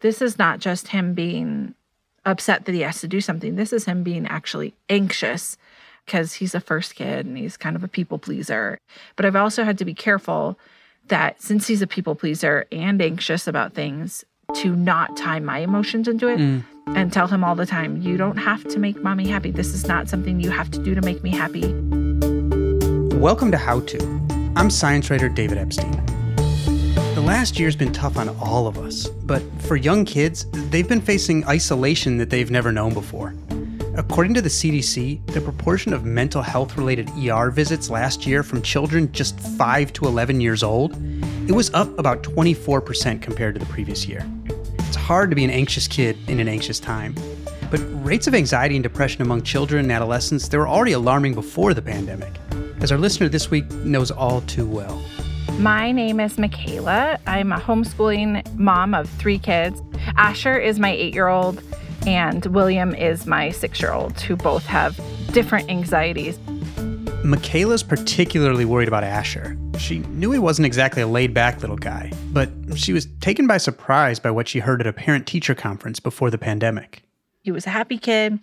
This is not just him being upset that he has to do something. This is him being actually anxious because he's a first kid and he's kind of a people pleaser. But I've also had to be careful that since he's a people pleaser and anxious about things, to not tie my emotions into it and tell him all the time, you don't have to make mommy happy. This is not something you have to do to make me happy. Welcome to How To. I'm science writer David Epstein. The last year's been tough on all of us, but for young kids, they've been facing isolation that they've never known before. According to the CDC, the proportion of mental health-related ER visits last year from children just 5 to 11 years old, it was up about 24% compared to the previous year. It's hard to be an anxious kid in an anxious time, but rates of anxiety and depression among children and adolescents, they were already alarming before the pandemic, as our listener this week knows all too well. My name is Michaela. I'm a homeschooling mom of 3 kids. Asher is my 8-year-old, and William is my 6-year-old, who both have different anxieties. Michaela's particularly worried about Asher. She knew he wasn't exactly a laid-back little guy, but she was taken by surprise by what she heard at a parent-teacher conference before the pandemic. He was a happy kid,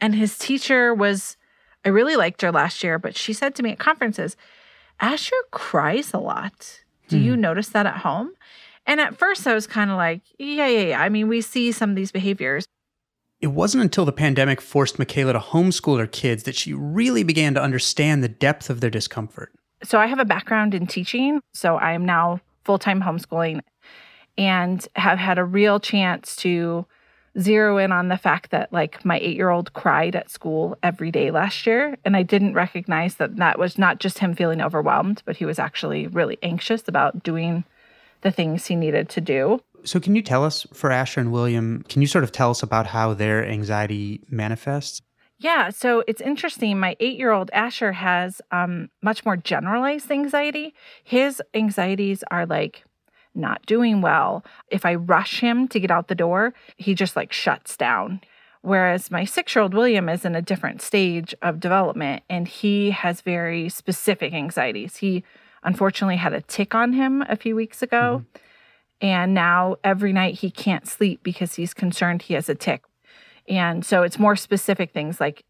and his teacher was... I really liked her last year, but she said to me at conferences, Asher cries a lot. Do you notice that at home? And at first I was kind of like, yeah. I mean, we see some of these behaviors. It wasn't until the pandemic forced Michaela to homeschool her kids that she really began to understand the depth of their discomfort. So I have a background in teaching, so I am now full-time homeschooling and have had a real chance to zero in on the fact that, like, my 8-year-old cried at school every day last year, and I didn't recognize that that was not just him feeling overwhelmed, but he was actually really anxious about doing the things he needed to do. So can you tell us, for Asher and William, can you sort of tell us about how their anxiety manifests? Yeah, so it's interesting. My 8-year-old Asher has much more generalized anxiety. His anxieties are, like, not doing well. If I rush him to get out the door, he just like shuts down. Whereas my 6-year-old William is in a different stage of development and he has very specific anxieties. He unfortunately had a tick on him a few weeks ago. And now every night he can't sleep because he's concerned he has a tick. And so it's more specific things like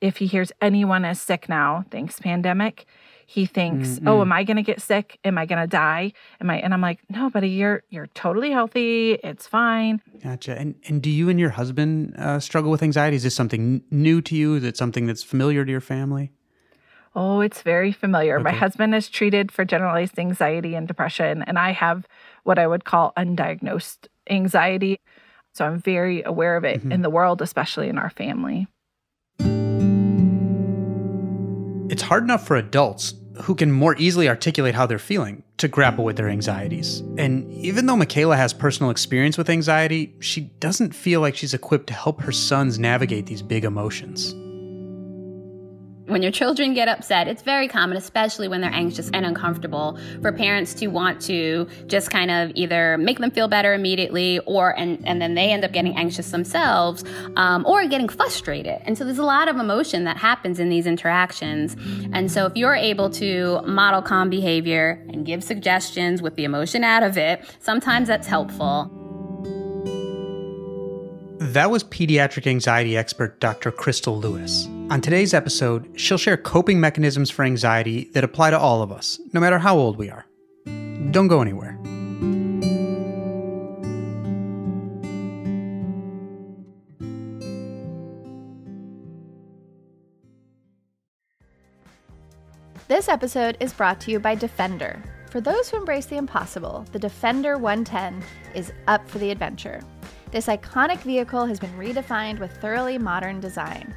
if he hears anyone is sick now, thanks pandemic, he thinks, oh, am I going to get sick? Am I going to die? And I'm like, no, buddy, you're totally healthy. It's fine. Gotcha. And do you and your husband struggle with anxiety? Is this something new to you? Is it something that's familiar to your family? Oh, it's very familiar. Okay. My husband is treated for generalized anxiety and depression, and I have what I would call undiagnosed anxiety. So I'm very aware of it in the world, especially in our family. It's hard enough for adults, who can more easily articulate how they're feeling, to grapple with their anxieties. And even though Michaela has personal experience with anxiety, she doesn't feel like she's equipped to help her sons navigate these big emotions. When your children get upset, it's very common, especially when they're anxious and uncomfortable, for parents to want to just kind of either make them feel better immediately or and then they end up getting anxious themselves or getting frustrated. And so there's a lot of emotion that happens in these interactions. And so if you're able to model calm behavior and give suggestions with the emotion out of it, sometimes that's helpful. That was pediatric anxiety expert Dr. Crystal Lewis. On today's episode, she'll share coping mechanisms for anxiety that apply to all of us, no matter how old we are. Don't go anywhere. This episode is brought to you by Defender. For those who embrace the impossible, the Defender 110 is up for the adventure. This iconic vehicle has been redefined with thoroughly modern design.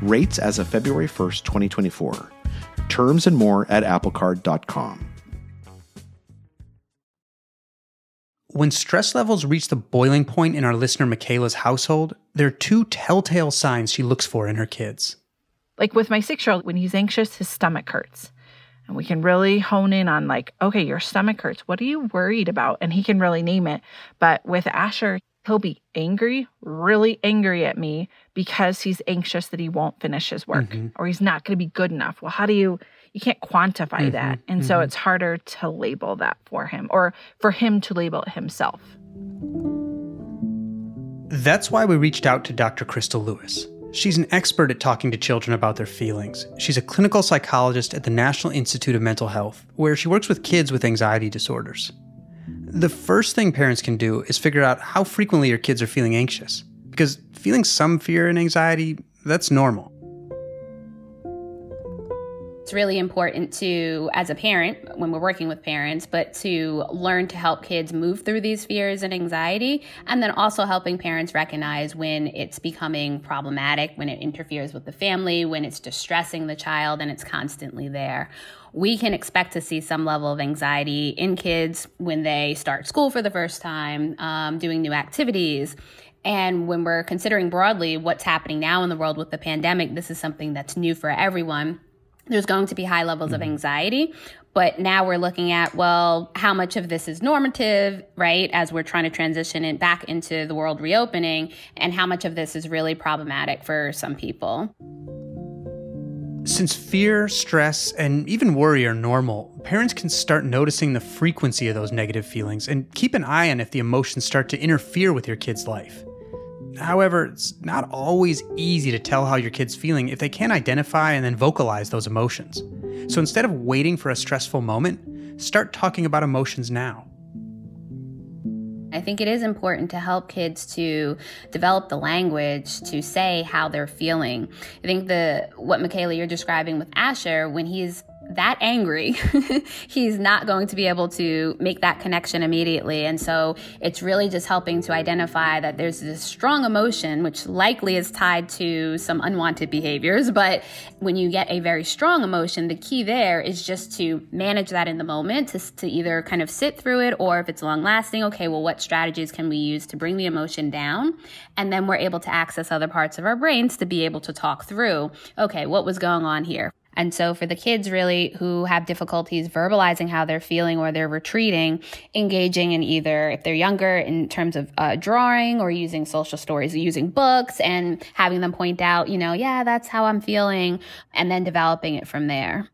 Rates as of February 1st, 2024. Terms and more at applecard.com. When stress levels reach the boiling point in our listener Michaela's household, there are two telltale signs she looks for in her kids. Like with my 6-year-old, when he's anxious, his stomach hurts. And we can really hone in on like, okay, your stomach hurts. What are you worried about? And he can really name it. But with Asher, he'll be angry, really angry at me because he's anxious that he won't finish his work or he's not going to be good enough. Well, you can't quantify that. And so it's harder to label that for him or for him to label it himself. That's why we reached out to Dr. Crystal Lewis. She's an expert at talking to children about their feelings. She's a clinical psychologist at the National Institute of Mental Health, where she works with kids with anxiety disorders. The first thing parents can do is figure out how frequently your kids are feeling anxious, because feeling some fear and anxiety, that's normal. It's really important to, as a parent, when we're working with parents, but to learn to help kids move through these fears and anxiety, and then also helping parents recognize when it's becoming problematic, when it interferes with the family, when it's distressing the child and it's constantly there. We can expect to see some level of anxiety in kids when they start school for the first time, doing new activities. And when we're considering broadly what's happening now in the world with the pandemic, this is something that's new for everyone. There's going to be high levels of anxiety. But now we're looking at, well, how much of this is normative, right, as we're trying to transition it back into the world reopening, and how much of this is really problematic for some people. Since fear, stress, and even worry are normal, parents can start noticing the frequency of those negative feelings and keep an eye on if the emotions start to interfere with your kid's life. However, it's not always easy to tell how your kid's feeling if they can't identify and then vocalize those emotions. So instead of waiting for a stressful moment, start talking about emotions now. I think it is important to help kids to develop the language to say how they're feeling. I think what Michaela, you're describing with Asher, when he's that angry, he's not going to be able to make that connection immediately. And so it's really just helping to identify that there's this strong emotion, which likely is tied to some unwanted behaviors. But when you get a very strong emotion, the key there is just to manage that in the moment, to either kind of sit through it, or if it's long lasting, okay, well, what strategies can we use to bring the emotion down? And then we're able to access other parts of our brains to be able to talk through, okay, what was going on here? And so for the kids really who have difficulties verbalizing how they're feeling or they're retreating, engaging in either, if they're younger, in terms of drawing or using social stories, using books and having them point out, you know, yeah, that's how I'm feeling, and then developing it from there.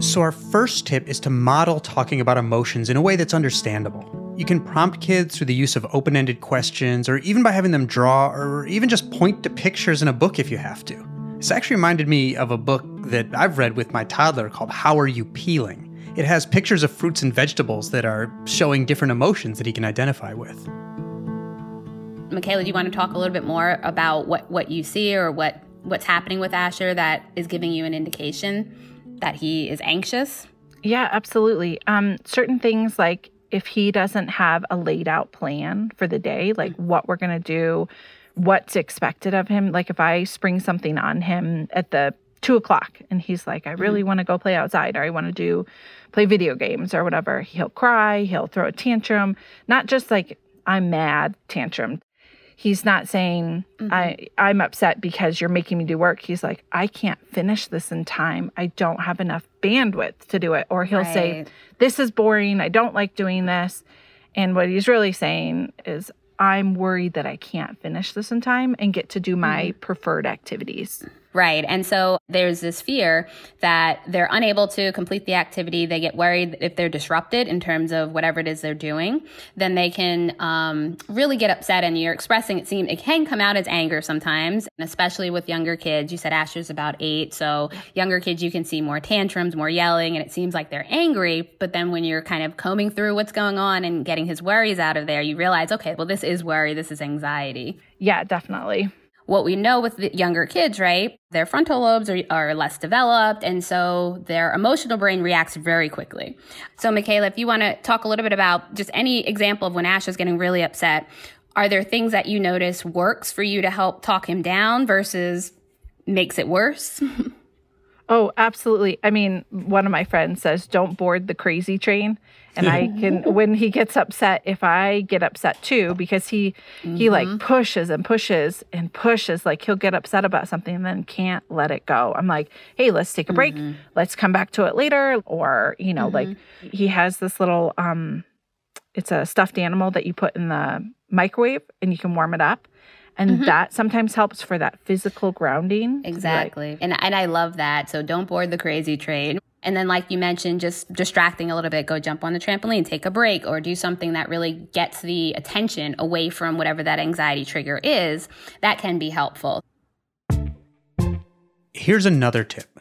So our first tip is to model talking about emotions in a way that's understandable. You can prompt kids through the use of open-ended questions or even by having them draw or even just point to pictures in a book if you have to. This actually reminded me of a book that I've read with my toddler called How Are You Peeling? It has pictures of fruits and vegetables that are showing different emotions that he can identify with. Michaela, do you want to talk a little bit more about what you see or what's happening with Asher that is giving you an indication that he is anxious? Yeah, absolutely. Certain things like if he doesn't have a laid out plan for the day, like what we're going to do, what's expected of him. Like if I spring something on him at the 2:00 and he's like, I really want to go play outside, or I want to play video games or whatever, he'll cry, he'll throw a tantrum, not just like I'm mad tantrum. He's not saying, I'm upset because you're making me do work. He's like, I can't finish this in time. I don't have enough bandwidth to do it. Or he'll say, this is boring. I don't like doing this. And what he's really saying is, I'm worried that I can't finish this in time and get to do my preferred activities. Right. And so there's this fear that they're unable to complete the activity. They get worried that if they're disrupted in terms of whatever it is they're doing, then they can really get upset. And you're expressing, it can come out as anger sometimes, and especially with younger kids. You said Asher's about 8. So younger kids, you can see more tantrums, more yelling, and it seems like they're angry. But then when you're kind of combing through what's going on and getting his worries out of there, you realize, okay, well, this is worry. This is anxiety. Yeah, definitely. What we know with the younger kids, right, their frontal lobes are less developed, and so their emotional brain reacts very quickly. So, Michaela, if you want to talk a little bit about just any example of when Ash is getting really upset, are there things that you notice works for you to help talk him down versus makes it worse? Oh, absolutely. I mean, one of my friends says, don't board the crazy train. And I can, when he gets upset, if I get upset too, because he like pushes and pushes and pushes, like he'll get upset about something and then can't let it go. I'm like, hey, let's take a break. Let's come back to it later. Or, you know, like he has this little, it's a stuffed animal that you put in the microwave and you can warm it up. And that sometimes helps for that physical grounding. Exactly. Like, and I love that. So don't board the crazy train. And then like you mentioned, just distracting a little bit, go jump on the trampoline, take a break, or do something that really gets the attention away from whatever that anxiety trigger is. That can be helpful. Here's another tip.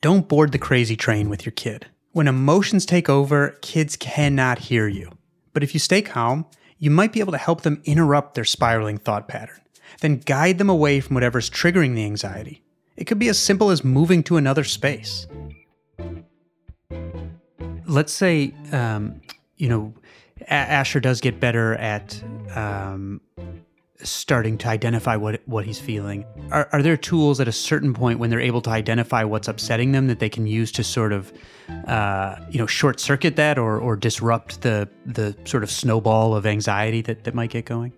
Don't board the crazy train with your kid. When emotions take over, kids cannot hear you. But if you stay calm, you might be able to help them interrupt their spiraling thought pattern, then guide them away from whatever's triggering the anxiety. It could be as simple as moving to another space. Let's say, Asher does get better at starting to identify what he's feeling. Are there tools at a certain point when they're able to identify what's upsetting them that they can use to sort of, short circuit that or disrupt the sort of snowball of anxiety that might get going?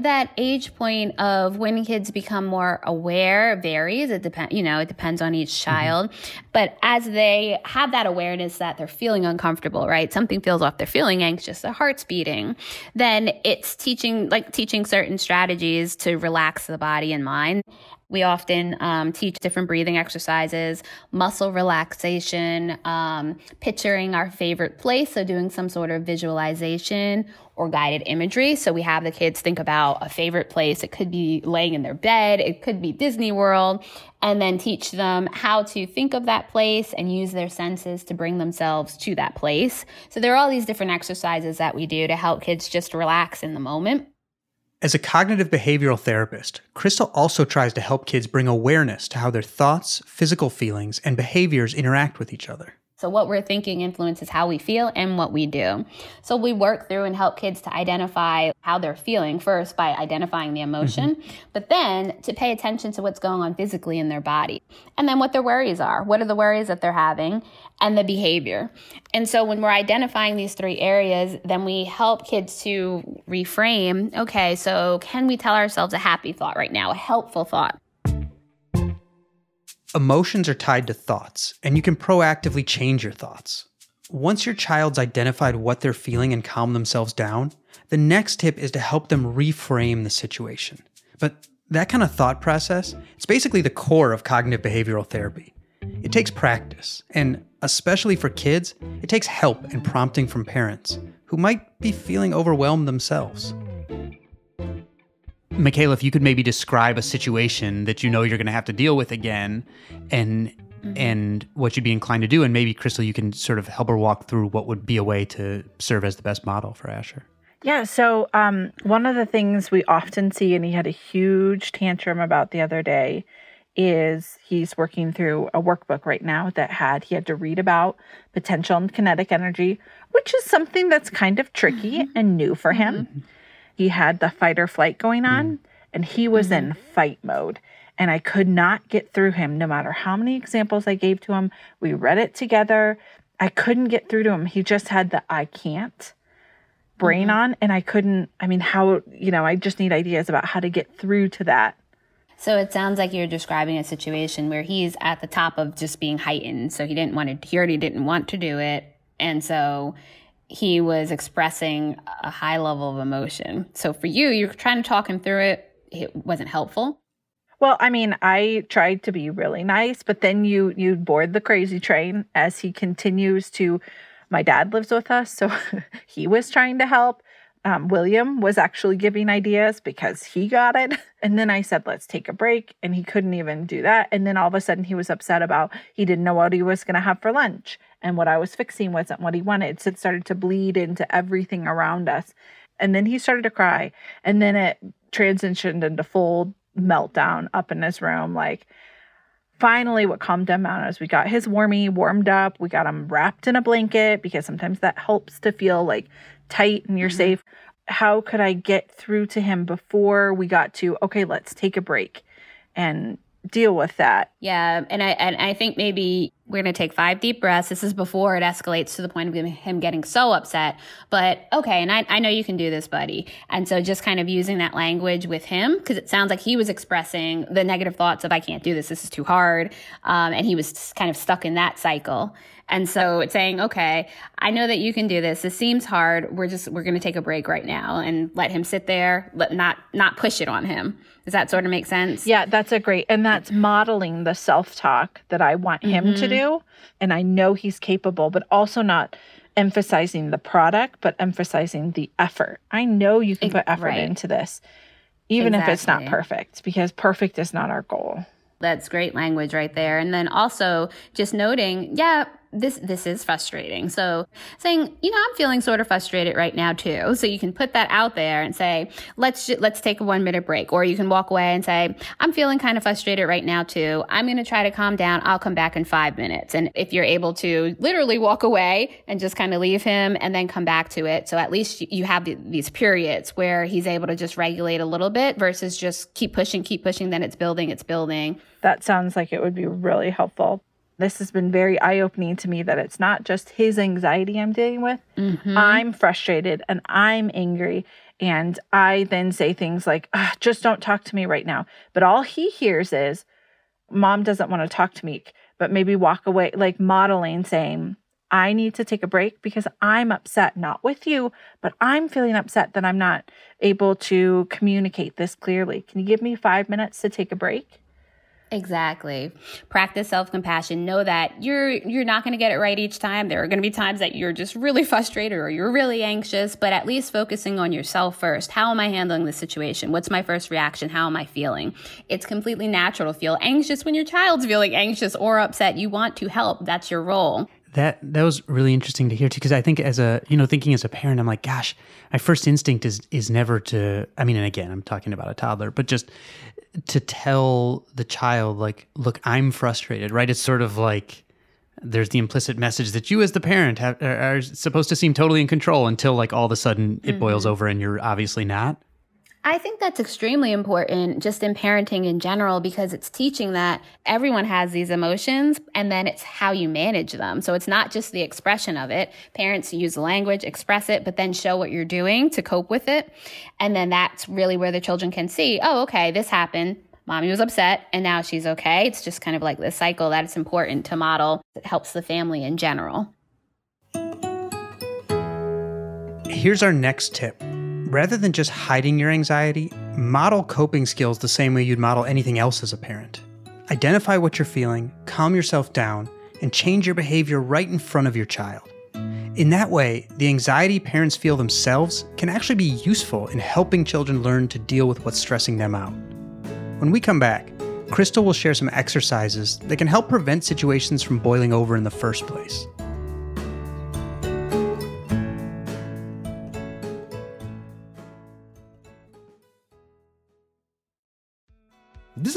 That age point of when kids become more aware varies. It depends on each child. But as they have that awareness that they're feeling uncomfortable, right? Something feels off. They're feeling anxious. Their heart's beating. Then it's teaching certain strategies to relax the body and mind. We often teach different breathing exercises, muscle relaxation, picturing our favorite place, so doing some sort of visualization or guided imagery. So we have the kids think about a favorite place. It could be laying in their bed. It could be Disney World. And then teach them how to think of that place and use their senses to bring themselves to that place. So there are all these different exercises that we do to help kids just relax in the moment. As a cognitive behavioral therapist, Crystal also tries to help kids bring awareness to how their thoughts, physical feelings, and behaviors interact with each other. So what we're thinking influences how we feel and what we do. So we work through and help kids to identify how they're feeling first by identifying the emotion, but then to pay attention to what's going on physically in their body and then what their worries are. What are the worries that they're having and the behavior? And so when we're identifying these three areas, then we help kids to reframe, okay, so can we tell ourselves a happy thought right now, a helpful thought? Emotions are tied to thoughts, and you can proactively change your thoughts. Once your child's identified what they're feeling and calmed themselves down, the next tip is to help them reframe the situation. But that kind of thought process, it's basically the core of cognitive behavioral therapy. It takes practice, and especially for kids, it takes help and prompting from parents who might be feeling overwhelmed themselves. Michaela, if you could maybe describe a situation that you know you're going to have to deal with again and mm-hmm. and what you'd be inclined to do. And maybe, Crystal, you can sort of help her walk through what would be a way to serve as the best model for Asher. Yeah, so one of the things we often see, and he had a huge tantrum about the other day, is he's working through a workbook right now that he had to read about potential and kinetic energy, which is something that's kind of tricky mm-hmm. and new for him. Mm-hmm. He had the fight or flight going on, mm-hmm. and he was mm-hmm. in fight mode. And I could not get through him, no matter how many examples I gave to him. We read it together. I couldn't get through to him. He just had the I can't brain mm-hmm. on, and I couldn't, I just need ideas about how to get through to that. So it sounds like you're describing a situation where he's at the top of just being heightened. So he didn't want to hear it. He didn't want to do it. And so he was expressing a high level of emotion. So for you, you're trying to talk him through it. It wasn't helpful. Well, I tried to be really nice, but then you board the crazy train as he continues to, my dad lives with us, so he was trying to help. William was actually giving ideas because he got it. And then I said, let's take a break. And he couldn't even do that. And then all of a sudden he was upset about he didn't know what he was going to have for lunch. And what I was fixing wasn't what he wanted. So it started to bleed into everything around us. And then he started to cry. And then it transitioned into full meltdown up in his room. Finally, what calmed him down is we got his warmie warmed up. We got him wrapped in a blanket because sometimes that helps to feel tight and you're mm-hmm. safe. How could I get through to him before we got to, okay, let's take a break and deal with that? Yeah. And I think maybe we're going to take 5 deep breaths. This is before it escalates to the point of him getting so upset. But okay, and I know you can do this, buddy. And so just kind of using that language with him, because it sounds like he was expressing the negative thoughts of I can't do this. This is too hard. And he was kind of stuck in that cycle. And so it's saying, okay, I know that you can do this. This seems hard. We're going to take a break right now and let him sit there, not push it on him. Does that sort of make sense? Yeah, that's and that's modeling the self-talk that I want him mm-hmm. to do. And I know he's capable, but also not emphasizing the product, but emphasizing the effort. I know you can put effort into this, even if it's not perfect, because perfect is not our goal. That's great language right there. And then also just noting, yeah, this is frustrating. So saying, I'm feeling sort of frustrated right now too. So you can put that out there and say, let's take a 1-minute break. Or you can walk away and say, I'm feeling kind of frustrated right now too. I'm going to try to calm down. I'll come back in 5 minutes. And if you're able to literally walk away and just kind of leave him and then come back to it. So at least you have these periods where he's able to just regulate a little bit versus just keep pushing. Then it's building. That sounds like it would be really helpful. This has been very eye-opening to me that it's not just his anxiety I'm dealing with. Mm-hmm. I'm frustrated and I'm angry. And I then say things like, just don't talk to me right now. But all he hears is, Mom doesn't want to talk to me, but maybe walk away, modeling, saying, I need to take a break because I'm upset, not with you, but I'm feeling upset that I'm not able to communicate this clearly. Can you give me 5 minutes to take a break? Exactly. Practice self-compassion. Know that you're not going to get it right each time. There are going to be times that you're just really frustrated or you're really anxious, but at least focusing on yourself first. How am I handling this situation? What's my first reaction? How am I feeling? It's completely natural to feel anxious when your child's feeling anxious or upset. You want to help. That's your role. That was really interesting to hear too, because I think as a, thinking as a parent, I'm like, gosh, my first instinct is never to, and again, I'm talking about a toddler, but just to tell the child, look, I'm frustrated, right? It's sort of there's the implicit message that you as the parent are supposed to seem totally in control until all of a sudden it mm-hmm. boils over and you're obviously not. I think that's extremely important just in parenting in general, because it's teaching that everyone has these emotions and then it's how you manage them. So it's not just the expression of it. Parents use language, express it, but then show what you're doing to cope with it. And then that's really where the children can see, oh, okay, this happened. Mommy was upset and now she's okay. It's just kind of like this cycle that it's important to model. It helps the family in general. Here's our next tip. Rather than just hiding your anxiety, model coping skills the same way you'd model anything else as a parent. Identify what you're feeling, calm yourself down, and change your behavior right in front of your child. In that way, the anxiety parents feel themselves can actually be useful in helping children learn to deal with what's stressing them out. When we come back, Crystal will share some exercises that can help prevent situations from boiling over in the first place. This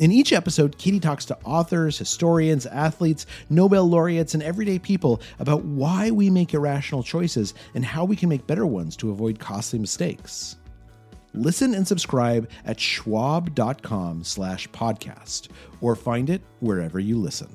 In each episode, Katie talks to authors, historians, athletes, Nobel laureates, and everyday people about why we make irrational choices and how we can make better ones to avoid costly mistakes. Listen and subscribe at schwab.com/podcast or find it wherever you listen.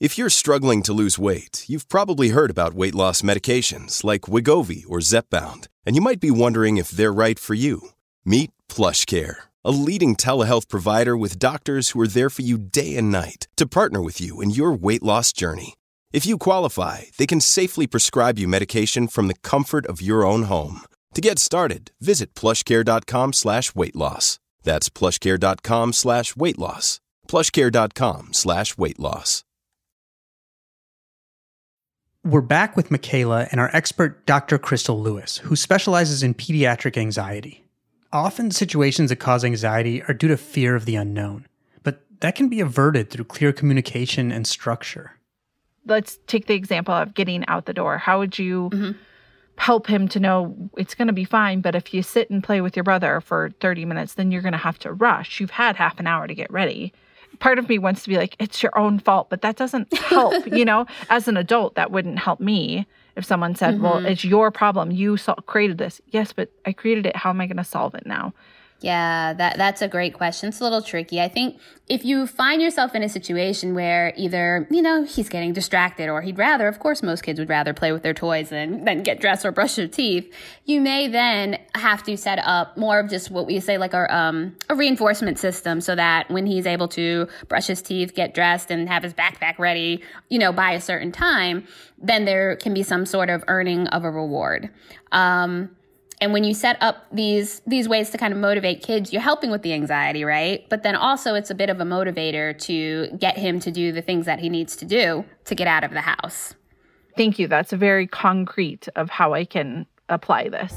If you're struggling to lose weight, you've probably heard about weight loss medications like Wegovy or ZepBound, and you might be wondering if they're right for you. Meet PlushCare, a leading telehealth provider with doctors who are there for you day and night to partner with you in your weight loss journey. If you qualify, they can safely prescribe you medication from the comfort of your own home. To get started, visit plushcare.com/weight loss. That's plushcare.com/weight loss. plushcare.com/weight loss. We're back with Michaela and our expert, Dr. Crystal Lewis, who specializes in pediatric anxiety. Often situations that cause anxiety are due to fear of the unknown, but that can be averted through clear communication and structure. Let's take the example of getting out the door. How would you help him to know it's going to be fine, but if you sit and play with your brother for 30 minutes, then you're going to have to rush. You've had half an hour to get ready. Part of me wants to be like, it's your own fault, but that doesn't help, you know? As an adult, that wouldn't help me. If someone said, well, it's your problem. You created this. Yes, but I created it. How am I going to solve it now? Yeah, that's a great question. It's a little tricky. I think if you find yourself in a situation where either, you know, he's getting distracted or he'd rather, of course, most kids would rather play with their toys than get dressed or brush their teeth, you may then have to set up more of just what we say like a reinforcement system so that when he's able to brush his teeth, get dressed, and have his backpack ready, you know, by a certain time, then there can be some sort of earning of a reward. And when you set up these ways to kind of motivate kids, you're helping with the anxiety, right? But then also it's a bit of a motivator to get him to do the things that he needs to do to get out of the house. Thank you. That's very concrete of how I can apply this.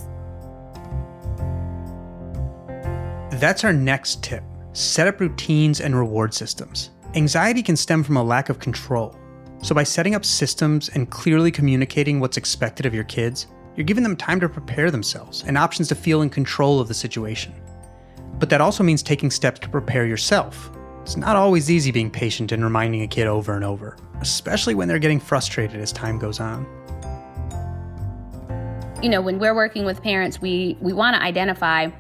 That's our next tip. Set up routines and reward systems. Anxiety can stem from a lack of control. So by setting up systems and clearly communicating what's expected of your kids, you're giving them time to prepare themselves and options to feel in control of the situation. But that also means taking steps to prepare yourself. It's not always easy being patient and reminding a kid over and over, especially when they're getting frustrated as time goes on. You know, when we're working with parents, we want to identify,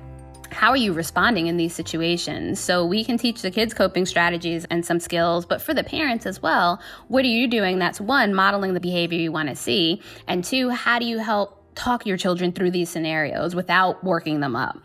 how are you responding in these situations? So we can teach the kids coping strategies and some skills, but for the parents as well, what are you doing? That's one, modeling the behavior you want to see. And two, how do you help talk your children through these scenarios without working them up?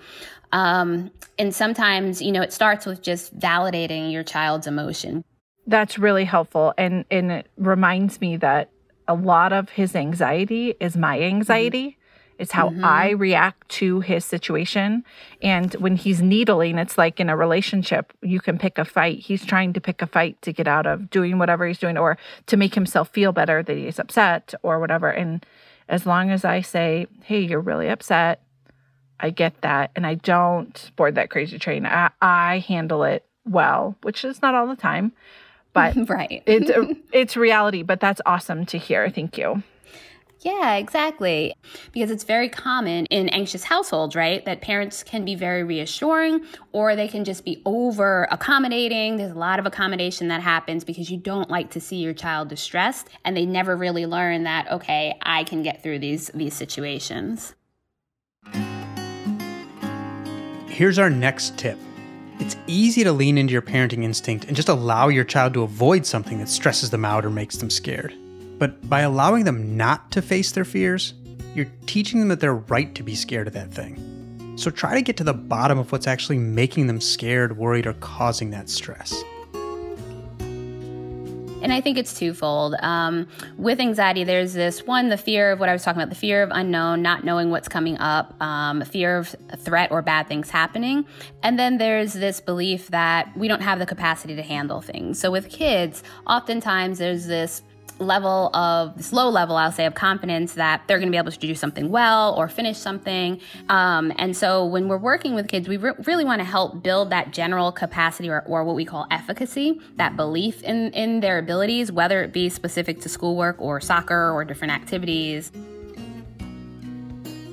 And sometimes, you know, it starts with just validating your child's emotion. That's really helpful. And it reminds me that a lot of his anxiety is my anxiety. It's how I react to his situation. And when he's needling, it's like in a relationship, you can pick a fight. He's trying to pick a fight to get out of doing whatever he's doing or to make himself feel better that he's upset or whatever. And as long as I say, hey, you're really upset, I get that. And I don't board that crazy train. I handle it well, which is not all the time, but right. it's reality. But that's awesome to hear. Thank you. Yeah, exactly. Because it's very common in anxious households, right? That parents can be very reassuring or they can just be over accommodating. There's a lot of accommodation that happens because you don't like to see your child distressed and they never really learn that, okay, I can get through these situations. Here's our next tip. It's easy to lean into your parenting instinct and just allow your child to avoid something that stresses them out or makes them scared. But by allowing them not to face their fears, you're teaching them that they're right to be scared of that thing. So try to get to the bottom of what's actually making them scared, worried, or causing that stress. And I think it's twofold. With anxiety, there's this one, the fear of what I was talking about, the fear of unknown, not knowing what's coming up, fear of threat or bad things happening. And then there's this belief that we don't have the capacity to handle things. So with kids, oftentimes there's this low level, I'll say, of confidence that they're going to be able to do something well or finish something. And so when we're working with kids, we really want to help build that general capacity or what we call efficacy, that belief in their abilities, whether it be specific to schoolwork or soccer or different activities.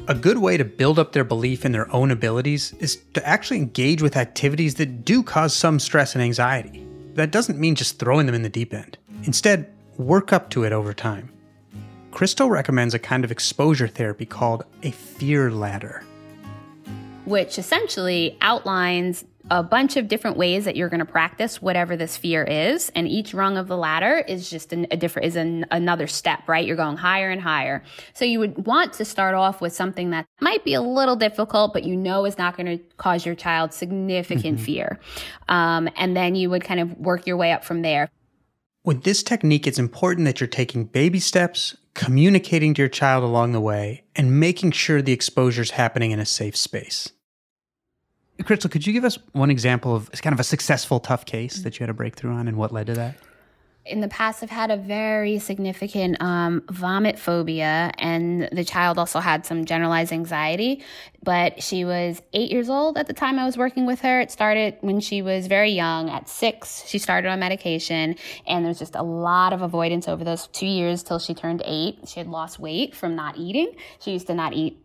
A good way to build up their belief in their own abilities is to actually engage with activities that do cause some stress and anxiety. That doesn't mean just throwing them in the deep end. Instead, work up to it over time. Crystal recommends a kind of exposure therapy called a fear ladder, which essentially outlines a bunch of different ways that you're going to practice whatever this fear is. And each rung of the ladder is just another step, right? You're going higher and higher. So you would want to start off with something that might be a little difficult, but you know is not going to cause your child significant fear. And then you would kind of work your way up from there. With this technique, it's important that you're taking baby steps, communicating to your child along the way, and making sure the exposure is happening in a safe space. Crystal, could you give us one example of kind of a successful tough case that you had a breakthrough on and what led to that? In the past, I've had a very significant vomit phobia, and the child also had some generalized anxiety, but she was 8 years old at the time I was working with her. It started when she was very young. At 6, she started on medication, and there's just a lot of avoidance over those 2 years till she turned 8. She had lost weight from not eating. She used to not eat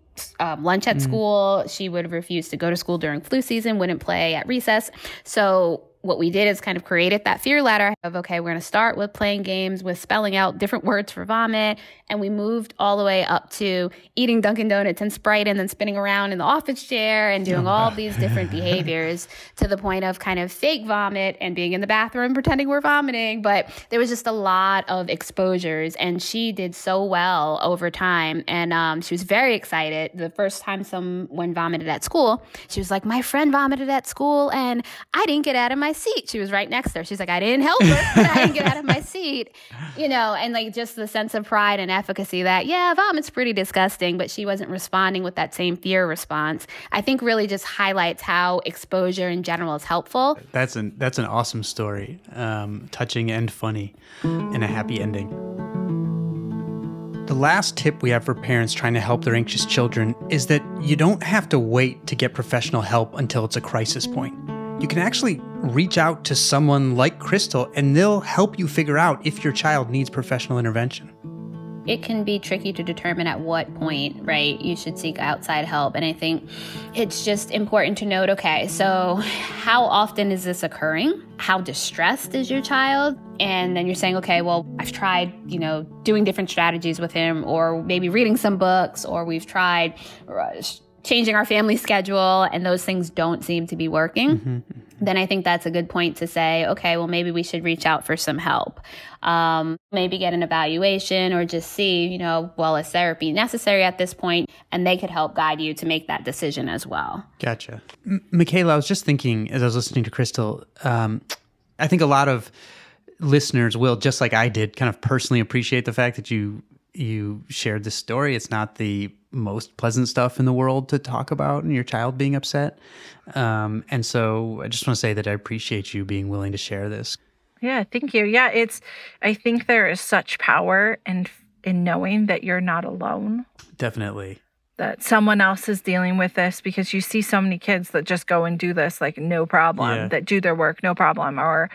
lunch at school. She would refuse to go to school during flu season, wouldn't play at recess. So what we did is kind of created that fear ladder of, okay, we're going to start with playing games, with spelling out different words for vomit. And we moved all the way up to eating Dunkin' Donuts and Sprite and then spinning around in the office chair and doing all these different behaviors to the point of kind of fake vomit and being in the bathroom pretending we're vomiting. But there was just a lot of exposures, and she did so well over time. And she was very excited. The first time someone vomited at school, she was like, my friend vomited at school and I didn't get out of my seat. She was right next there. She's like, I didn't help her, but I didn't get out of my seat, and like just the sense of pride and efficacy that, yeah, vomit's pretty disgusting, but she wasn't responding with that same fear response. I think really just highlights how exposure in general is helpful. That's an awesome story, touching and funny, and a happy ending. The last tip we have for parents trying to help their anxious children is that you don't have to wait to get professional help until it's a crisis point. You can actually reach out to someone like Crystal, and they'll help you figure out if your child needs professional intervention. It can be tricky to determine at what point, right, you should seek outside help. And I think it's just important to note, okay, so how often is this occurring? How distressed is your child? And then you're saying, okay, well, I've tried, doing different strategies with him, or maybe reading some books, or we've tried changing our family schedule, and those things don't seem to be working, then I think that's a good point to say, okay, well, maybe we should reach out for some help. Maybe get an evaluation or just see, well, is therapy necessary at this point? And they could help guide you to make that decision as well. Gotcha. Michaela, I was just thinking as I was listening to Crystal, I think a lot of listeners will, just like I did, kind of personally appreciate the fact that you shared this story. It's not the most pleasant stuff in the world to talk about, and your child being upset. And so I just want to say that I appreciate you being willing to share this. Yeah, thank you. Yeah, I think there is such power in knowing that you're not alone. Definitely. That someone else is dealing with this, because you see so many kids that just go and do this, like, no problem, that do their work, no problem, or,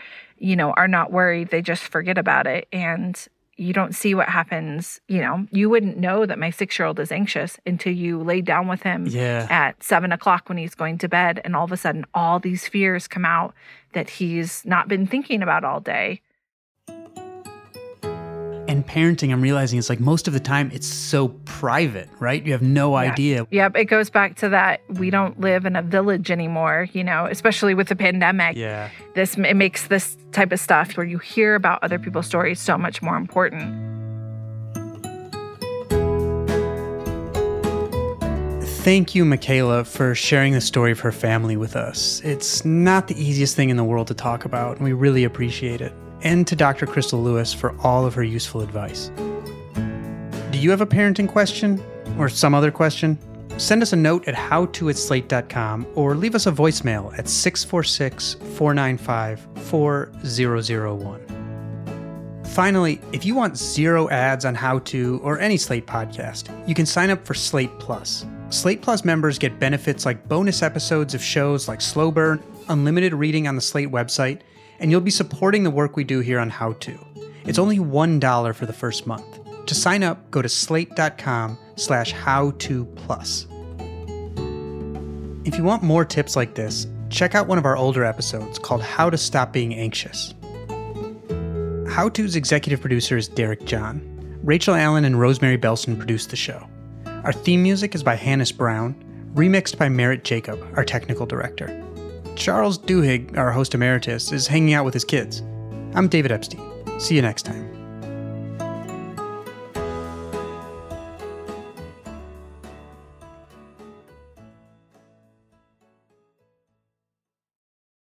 are not worried. They just forget about it. And you don't see what happens. You wouldn't know that my 6-year-old is anxious until you lay down with him at 7:00 when he's going to bed. And all of a sudden, all these fears come out that he's not been thinking about all day. And parenting, I'm realizing, it's like most of the time it's so private, right? You have no idea. Yep. It goes back to that. We don't live in a village anymore, especially with the pandemic. Yeah. It makes this type of stuff where you hear about other people's stories so much more important. Thank you, Michaela, for sharing the story of her family with us. It's not the easiest thing in the world to talk about, and we really appreciate it. and to Dr. Crystal Lewis for all of her useful advice. Do you have a parenting question or some other question? Send us a note at howto@slate.com or leave us a voicemail at 646-495-4001. Finally, if you want zero ads on How To or any Slate podcast, you can sign up for Slate Plus. Slate Plus members get benefits like bonus episodes of shows like Slow Burn, unlimited reading on the Slate website, and you'll be supporting the work we do here on How To. It's only $1 for the first month. To sign up, go to slate.com/howtoplus. If you want more tips like this, check out one of our older episodes called How to Stop Being Anxious. How To's executive producer is Derek John. Rachel Allen and Rosemary Belson produce the show. Our theme music is by Hannes Brown, remixed by Merritt Jacob, our technical director. Charles Duhigg, our host emeritus, is hanging out with his kids. I'm David Epstein. See you next time.